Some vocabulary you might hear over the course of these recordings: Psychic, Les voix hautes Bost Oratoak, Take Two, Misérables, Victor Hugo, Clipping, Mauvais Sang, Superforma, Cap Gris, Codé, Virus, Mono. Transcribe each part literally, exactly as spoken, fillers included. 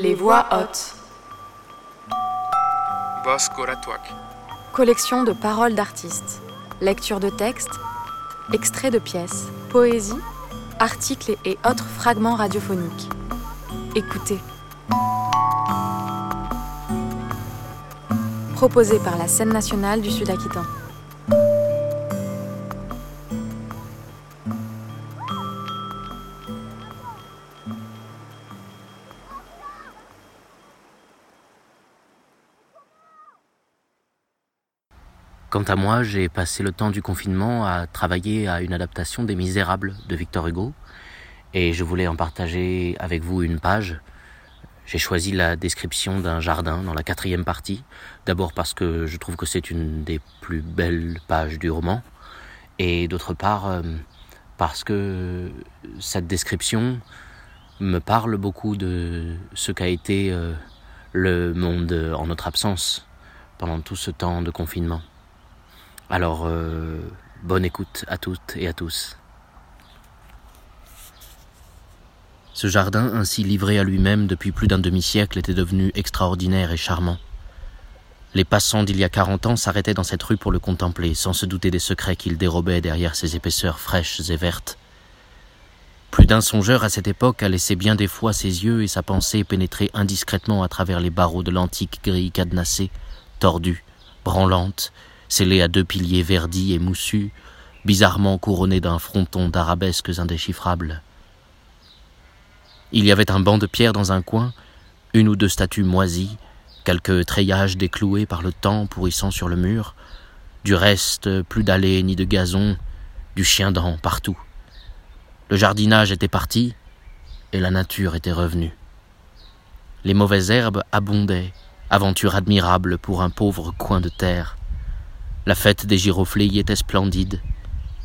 Les voix hautes Bost Oratoak. Collection de paroles d'artistes, lectures de textes, extraits de pièces, poésie, articles et autres fragments radiophoniques. Écoutez. Proposé par la scène nationale du Sud-Aquitain. Quant à moi, j'ai passé le temps du confinement à travailler à une adaptation des Misérables de Victor Hugo et je voulais en partager avec vous une page. J'ai choisi la description d'un jardin dans la quatrième partie, d'abord parce que je trouve que c'est une des plus belles pages du roman et d'autre part parce que cette description me parle beaucoup de ce qu'a été le monde en notre absence pendant tout ce temps de confinement. Alors, euh, bonne écoute à toutes et à tous. Ce jardin, ainsi livré à lui-même depuis plus d'un demi-siècle, était devenu extraordinaire et charmant. Les passants d'il y a quarante ans s'arrêtaient dans cette rue pour le contempler, sans se douter des secrets qu'il dérobait derrière ses épaisseurs fraîches et vertes. Plus d'un songeur à cette époque a laissé bien des fois ses yeux et sa pensée pénétrer indiscrètement à travers les barreaux de l'antique grille cadenassée, tordue, branlante, scellé à deux piliers verdis et moussus, bizarrement couronnés d'un fronton d'arabesques indéchiffrables. Il y avait un banc de pierre dans un coin, une ou deux statues moisies, quelques treillages décloués par le temps pourrissant sur le mur, du reste plus d'allées ni de gazon, du chien-dent partout. Le jardinage était parti et la nature était revenue. Les mauvaises herbes abondaient, aventure admirable pour un pauvre coin de terre. La fête des giroflées y était splendide.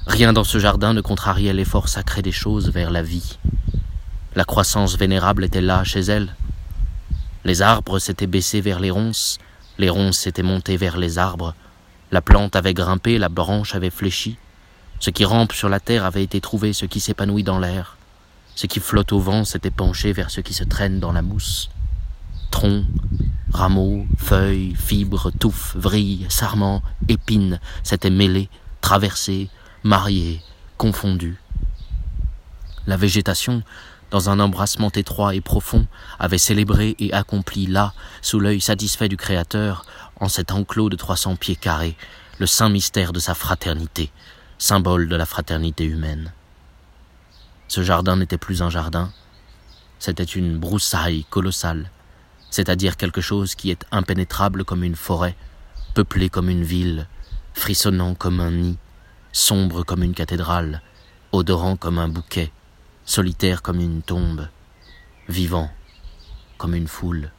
Rien dans ce jardin ne contrariait l'effort sacré des choses vers la vie. La croissance vénérable était là, chez elle. Les arbres s'étaient baissés vers les ronces, les ronces s'étaient montées vers les arbres. La plante avait grimpé, la branche avait fléchi. Ce qui rampe sur la terre avait été trouvé, ce qui s'épanouit dans l'air. Ce qui flotte au vent s'était penché vers ce qui se traîne dans la mousse. Troncs, rameaux, feuilles, fibres, touffes, vrilles, sarments, épines s'étaient mêlés, traversés, mariés, confondus. La végétation, dans un embrassement étroit et profond, avait célébré et accompli là, sous l'œil satisfait du Créateur, en cet enclos de trois cents pieds carrés, le saint mystère de sa fraternité, symbole de la fraternité humaine. Ce jardin n'était plus un jardin, c'était une broussaille colossale, c'est-à-dire quelque chose qui est impénétrable comme une forêt, peuplé comme une ville, frissonnant comme un nid, sombre comme une cathédrale, odorant comme un bouquet, solitaire comme une tombe, vivant comme une foule.